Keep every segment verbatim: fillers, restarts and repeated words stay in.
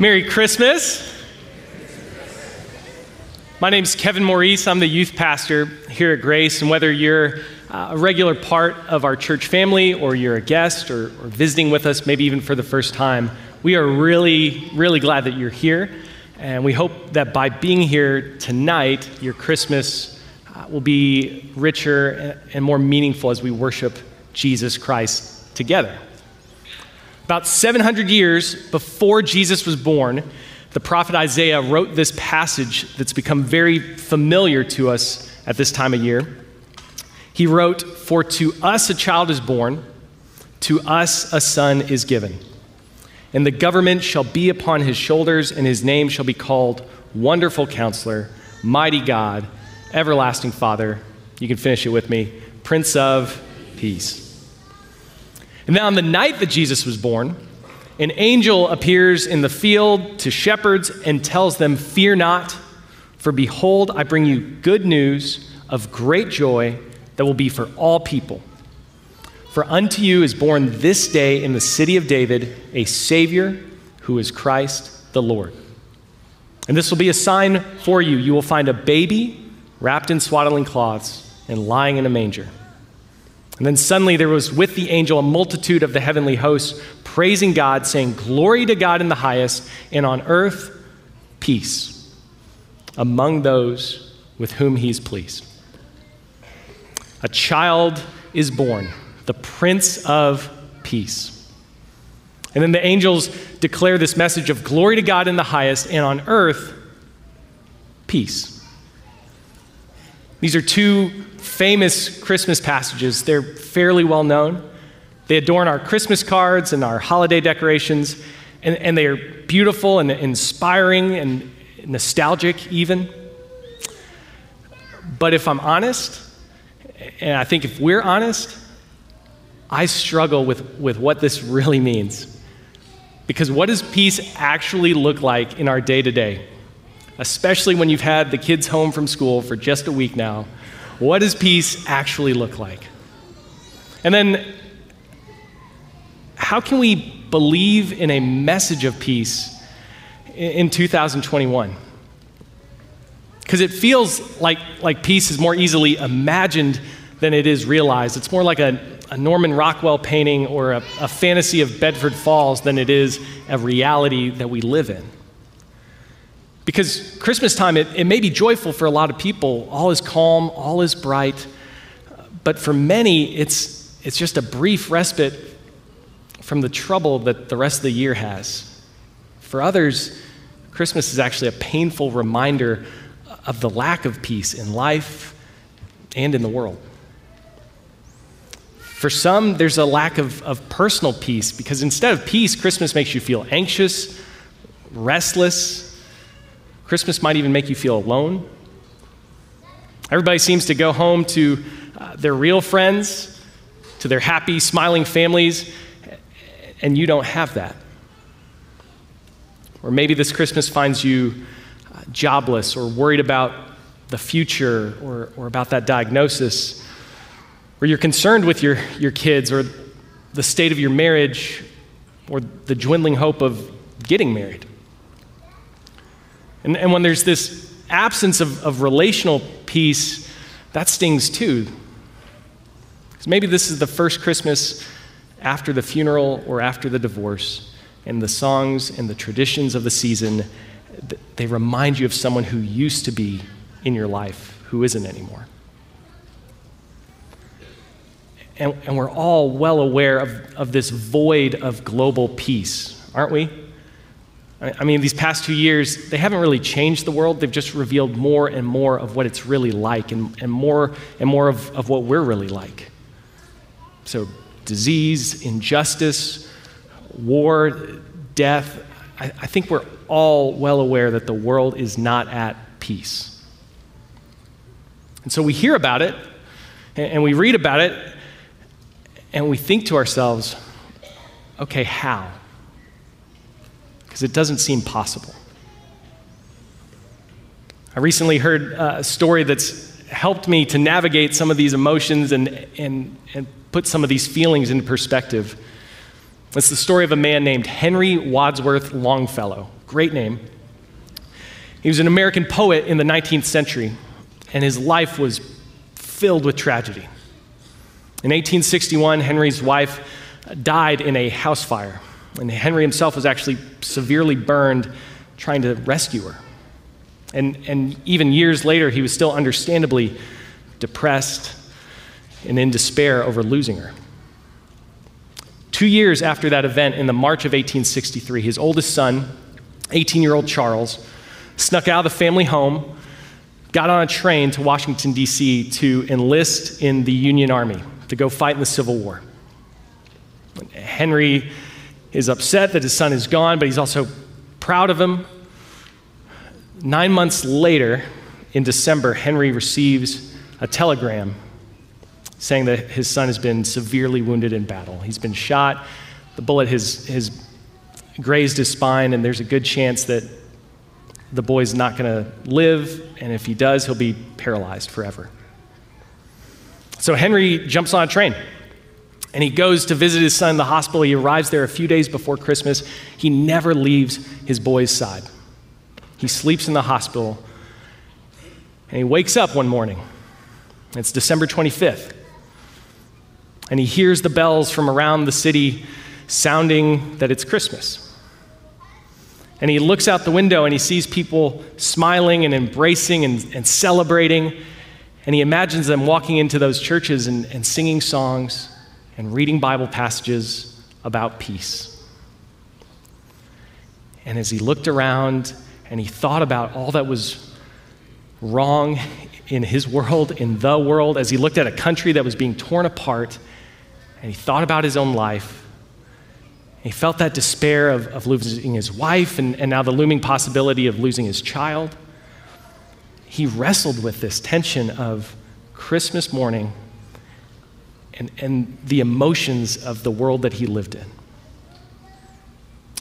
Merry Christmas. My name's Kevin Maurice. I'm the youth pastor here at Grace, and whether you're uh, a regular part of our church family or you're a guest or, or visiting with us, maybe even for the first time, we are really, really glad that you're here, and we hope that by being here tonight, your Christmas uh, will be richer and, and more meaningful as we worship Jesus Christ together. About seven hundred years before Jesus was born, the prophet Isaiah wrote this passage that's become very familiar to us at this time of year. He wrote, "For to us a child is born, to us a son is given. And the government shall be upon his shoulders, and his name shall be called Wonderful Counselor, Mighty God, Everlasting Father." You can finish it with me. Prince of Peace. And now on the night that Jesus was born, an angel appears in the field to shepherds and tells them, "Fear not, for behold, I bring you good news of great joy that will be for all people. For unto you is born this day in the city of David a Savior who is Christ the Lord. And this will be a sign for you. You will find a baby wrapped in swaddling cloths and lying in a manger." And then suddenly there was with the angel a multitude of the heavenly hosts praising God, saying, "Glory to God in the highest, and on earth peace among those with whom he's pleased." A child is born, the Prince of Peace. And then the angels declare this message of glory to God in the highest, and on earth peace. These are two famous Christmas passages. They're fairly well known. They adorn our Christmas cards and our holiday decorations, and, and they are beautiful and inspiring and nostalgic even. But if I'm honest, and I think if we're honest, I struggle with, with what this really means. Because what does peace actually look like in our day-to-day? Especially when you've had the kids home from school for just a week now. What does peace actually look like? And then, how can we believe in a message of peace in two thousand twenty-one? Because it feels like, like peace is more easily imagined than it is realized. It's more like a, a Norman Rockwell painting or a, a fantasy of Bedford Falls than it is a reality that we live in. Because Christmas time, it, it may be joyful for a lot of people. All is calm, all is bright. But for many, it's it's just a brief respite from the trouble that the rest of the year has. For others, Christmas is actually a painful reminder of the lack of peace in life and in the world. For some, there's a lack of, of personal peace, because instead of peace, Christmas makes you feel anxious, restless. Christmas might even make you feel alone. Everybody seems to go home to uh, their real friends, to their happy, smiling families, and you don't have that. Or maybe this Christmas finds you uh, jobless or worried about the future or, or about that diagnosis, or you're concerned with your, your kids or the state of your marriage or the dwindling hope of getting married. And, and when there's this absence of, of relational peace, that stings too. Because maybe this is the first Christmas after the funeral or after the divorce, and the songs and the traditions of the season, they remind you of someone who used to be in your life, who isn't anymore. And, and we're all well aware of, of this void of global peace, aren't we? I mean, these past two years, they haven't really changed the world. They've just revealed more and more of what it's really like, and, and more and more of, of what we're really like. So disease, injustice, war, death, I, I think we're all well aware that the world is not at peace. And so we hear about it, and, and we read about it, and we think to ourselves, okay, how? Because it doesn't seem possible. I recently heard a story that's helped me to navigate some of these emotions and, and, and put some of these feelings into perspective. It's the story of a man named Henry Wadsworth Longfellow. Great name. He was an American poet in the nineteenth century, and his life was filled with tragedy. In eighteen sixty-one, Henry's wife died in a house fire, and Henry himself was actually severely burned trying to rescue her. And, and even years later, he was still understandably depressed and in despair over losing her. Two years after that event, in the March of eighteen sixty-three, his oldest son, eighteen-year-old Charles, snuck out of the family home, got on a train to Washington, D C to enlist in the Union Army, to go fight in the Civil War. Henry is upset that his son is gone, but he's also proud of him. Nine months later, in December, Henry receives a telegram saying that his son has been severely wounded in battle. He's been shot. The bullet has, has grazed his spine, and there's a good chance that the boy's not going to live, and if he does, he'll be paralyzed forever. So Henry jumps on a train, and he goes to visit his son in the hospital. He arrives there a few days before Christmas. He never leaves his boy's side. He sleeps in the hospital, and he wakes up one morning. It's December twenty-fifth. And he hears the bells from around the city sounding that it's Christmas. And he looks out the window and he sees people smiling and embracing and, and celebrating. And he imagines them walking into those churches and, and singing songs and reading Bible passages about peace. And as he looked around and he thought about all that was wrong in his world, in the world, as he looked at a country that was being torn apart, and he thought about his own life, he felt that despair of, of losing his wife and, and now the looming possibility of losing his child. He wrestled with this tension of Christmas morning and, and the emotions of the world that he lived in.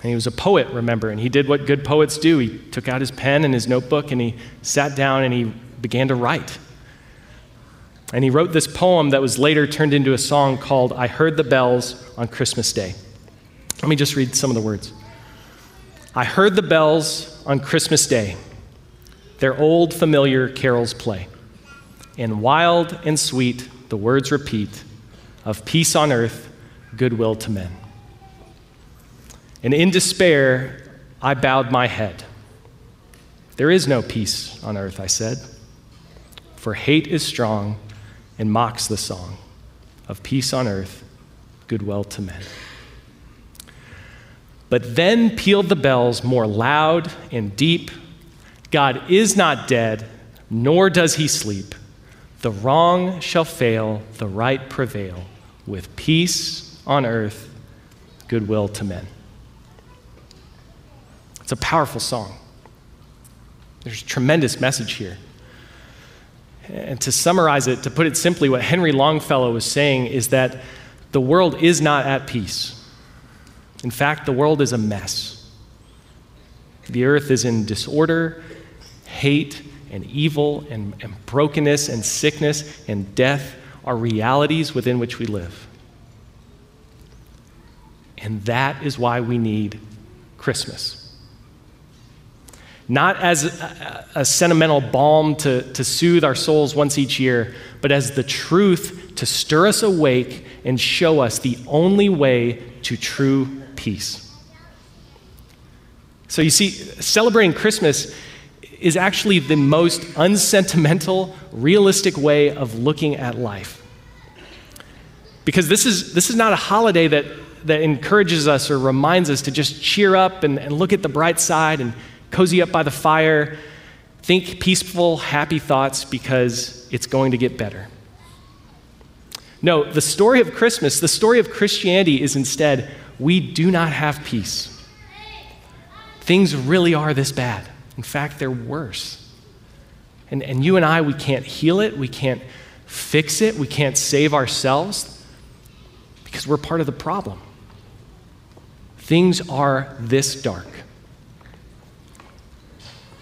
And he was a poet, remember, and he did what good poets do. He took out his pen and his notebook, and he sat down and he began to write. And he wrote this poem that was later turned into a song called I Heard the Bells on Christmas Day. Let me just read some of the words. I heard the bells on Christmas Day, their old familiar carols play, and wild and sweet the words repeat of peace on earth, goodwill to men. And in despair, I bowed my head. There is no peace on earth, I said. For hate is strong and mocks the song of peace on earth, goodwill to men. But then pealed the bells more loud and deep. God is not dead, nor does he sleep. The wrong shall fail, the right prevail, with peace on earth, goodwill to men. It's a powerful song. There's a tremendous message here. And to summarize it, to put it simply, what Henry Longfellow was saying is that the world is not at peace. In fact, the world is a mess. The earth is in disorder, hate, and evil, and, and brokenness, and sickness, and death are realities within which we live. And that is why we need Christmas. Not as a, a sentimental balm to, to soothe our souls once each year, but as the truth to stir us awake and show us the only way to true peace. So you see, celebrating Christmas is actually the most unsentimental, realistic way of looking at life. Because this is, this is not a holiday that, that encourages us or reminds us to just cheer up and, and look at the bright side and cozy up by the fire, think peaceful, happy thoughts because it's going to get better. No, the story of Christmas, the story of Christianity is instead, we do not have peace. Things really are this bad. In fact, they're worse. And, and you and I, we can't heal it, we can't fix it, we can't save ourselves because we're part of the problem. Things are this dark.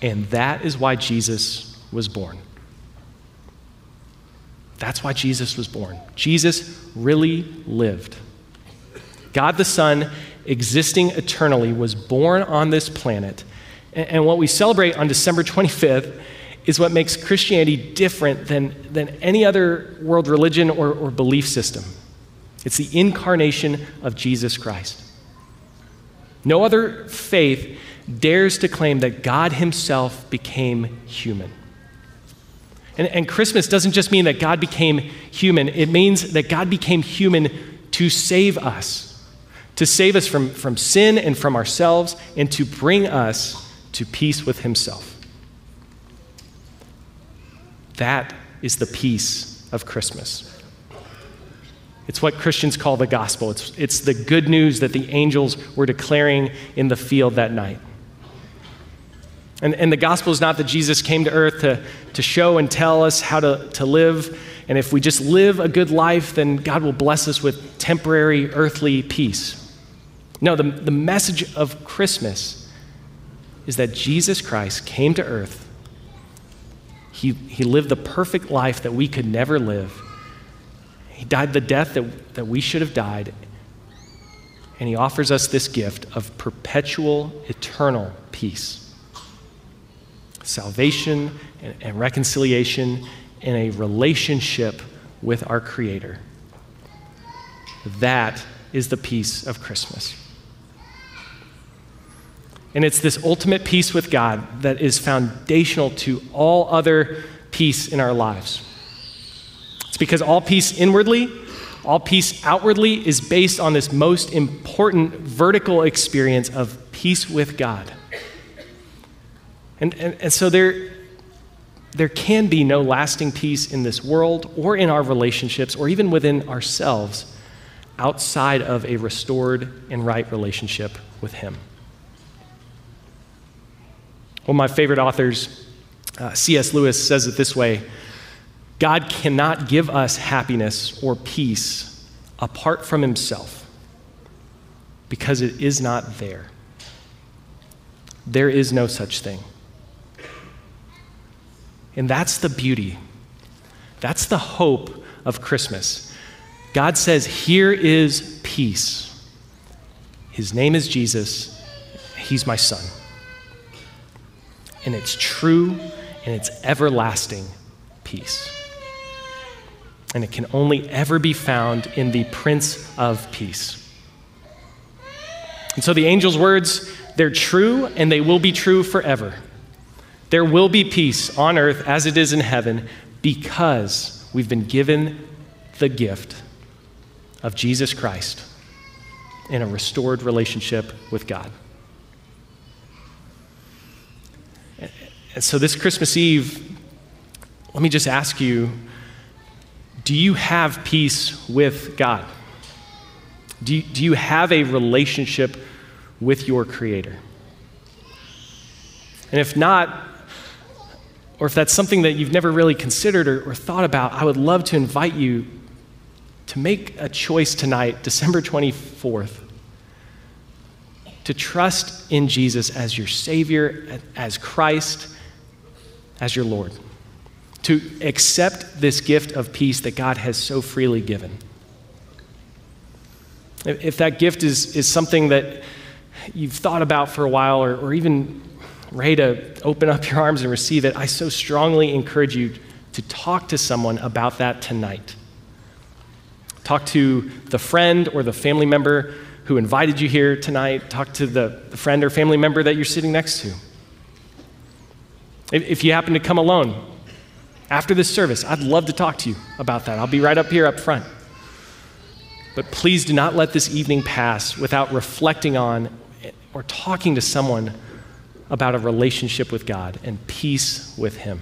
And that is why Jesus was born. That's why Jesus was born. Jesus really lived. God the Son existing eternally, was born on this planet. And what we celebrate on December twenty-fifth is what makes Christianity different than, than any other world religion or, or belief system. It's the incarnation of Jesus Christ. No other faith dares to claim that God himself became human. And, and Christmas doesn't just mean that God became human. It means that God became human to save us, to save us from, from sin and from ourselves, and to bring us to peace with himself. That is the peace of Christmas. It's what Christians call the gospel. It's, it's the good news that the angels were declaring in the field that night. And, and the gospel is not that Jesus came to earth to, to show and tell us how to, to live, and if we just live a good life, then God will bless us with temporary earthly peace. No, the, the message of Christmas is that Jesus Christ came to earth. He, he lived the perfect life that we could never live. He died the death that, that we should have died, and he offers us this gift of perpetual, eternal peace. Salvation and, and reconciliation in a relationship with our Creator. That is the peace of Christmas. And it's this ultimate peace with God that is foundational to all other peace in our lives. It's because all peace inwardly, all peace outwardly is based on this most important vertical experience of peace with God. And, and, and so there, there can be no lasting peace in this world or in our relationships or even within ourselves outside of a restored and right relationship with him. One of my favorite authors, uh, C S Lewis, says it this way: God cannot give us happiness or peace apart from himself because it is not there. There is no such thing. And that's the beauty. That's the hope of Christmas. God says, here is peace. His name is Jesus. He's my son. And it's true and it's everlasting peace. And it can only ever be found in the Prince of Peace. And so the angel's words, they're true and they will be true forever. There will be peace on earth as it is in heaven because we've been given the gift of Jesus Christ in a restored relationship with God. And so this Christmas Eve, let me just ask you, do you have peace with God? Do you, do you have a relationship with your Creator? And if not, or if that's something that you've never really considered or, or thought about, I would love to invite you to make a choice tonight, December twenty-fourth, to trust in Jesus as your Savior, as Christ, as your Lord. To accept this gift of peace that God has so freely given. If that gift is, is something that you've thought about for a while or, or even ready to open up your arms and receive it, I so strongly encourage you to talk to someone about that tonight. Talk to the friend or the family member who invited you here tonight. Talk to the, the friend or family member that you're sitting next to. If, if you happen to come alone, after this service, I'd love to talk to you about that. I'll be right up here up front. But please do not let this evening pass without reflecting on or talking to someone about a relationship with God and peace with him.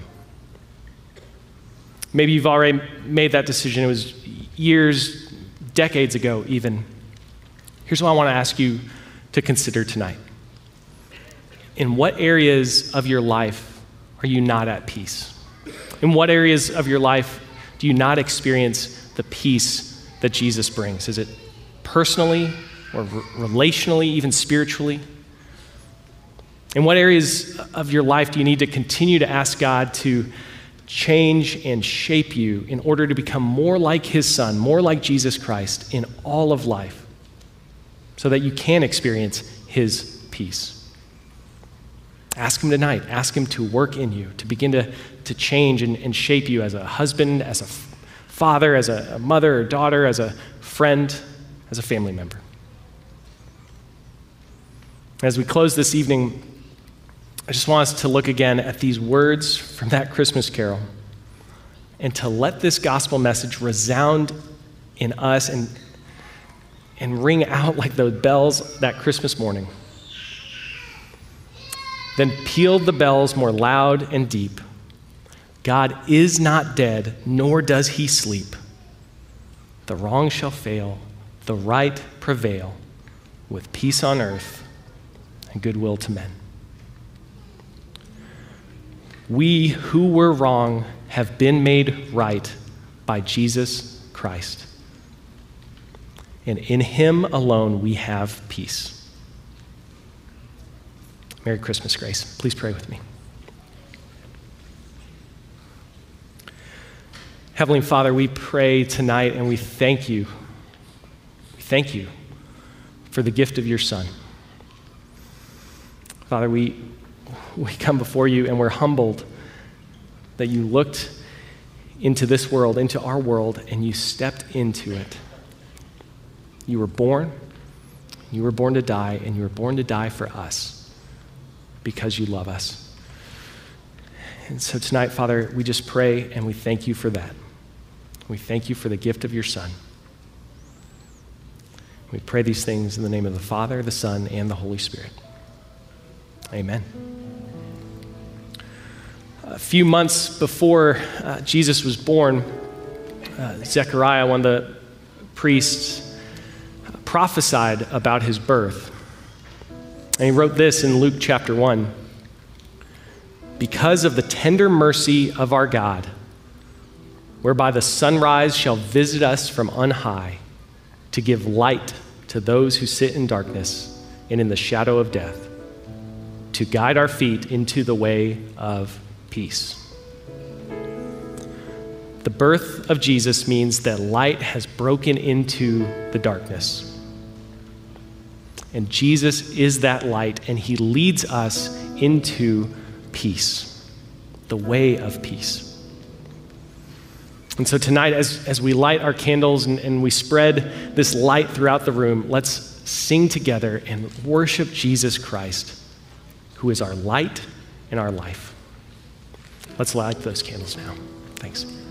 Maybe you've already made that decision. It was years, decades ago even. Here's what I want to ask you to consider tonight. In what areas of your life are you not at peace? In what areas of your life do you not experience the peace that Jesus brings? Is it personally or re- relationally, even spiritually? In what areas of your life do you need to continue to ask God to change and shape you in order to become more like his Son, more like Jesus Christ in all of life? so that you can experience his peace. Ask him tonight. Ask him to work in you, to begin to, to change and, and shape you as a husband, as a father, as a, a mother or daughter, as a friend, as a family member. As we close this evening, I just want us to look again at these words from that Christmas carol and to let this gospel message resound in us and, and ring out like those bells that Christmas morning. Then pealed the bells more loud and deep. God is not dead, nor does he sleep. The wrong shall fail, the right prevail, with peace on earth and goodwill to men. We who were wrong have been made right by Jesus Christ. And in him alone we have peace. Merry Christmas, Grace. Please pray with me. Heavenly Father, we pray tonight and we thank you. We thank you for the gift of your Son. Father, we, we come before you and we're humbled that you looked into this world, into our world, and you stepped into it. You were born, you were born to die, and you were born to die for us, because you love us. And so tonight, Father, we just pray and we thank you for that. We thank you for the gift of your Son. We pray these things in the name of the Father, the Son, and the Holy Spirit. Amen. A few months before uh, Jesus was born, uh, Zechariah, one of the priests, uh, prophesied about his birth. And he wrote this in Luke chapter one. Because of the tender mercy of our God, whereby the sunrise shall visit us from on high, to give light to those who sit in darkness and in the shadow of death, to guide our feet into the way of peace. The birth of Jesus means that light has broken into the darkness. And Jesus is that light, and he leads us into peace, the way of peace. And so tonight, as, as we light our candles and, and we spread this light throughout the room, let's sing together and worship Jesus Christ, who is our light and our life. Let's light those candles now. Thanks.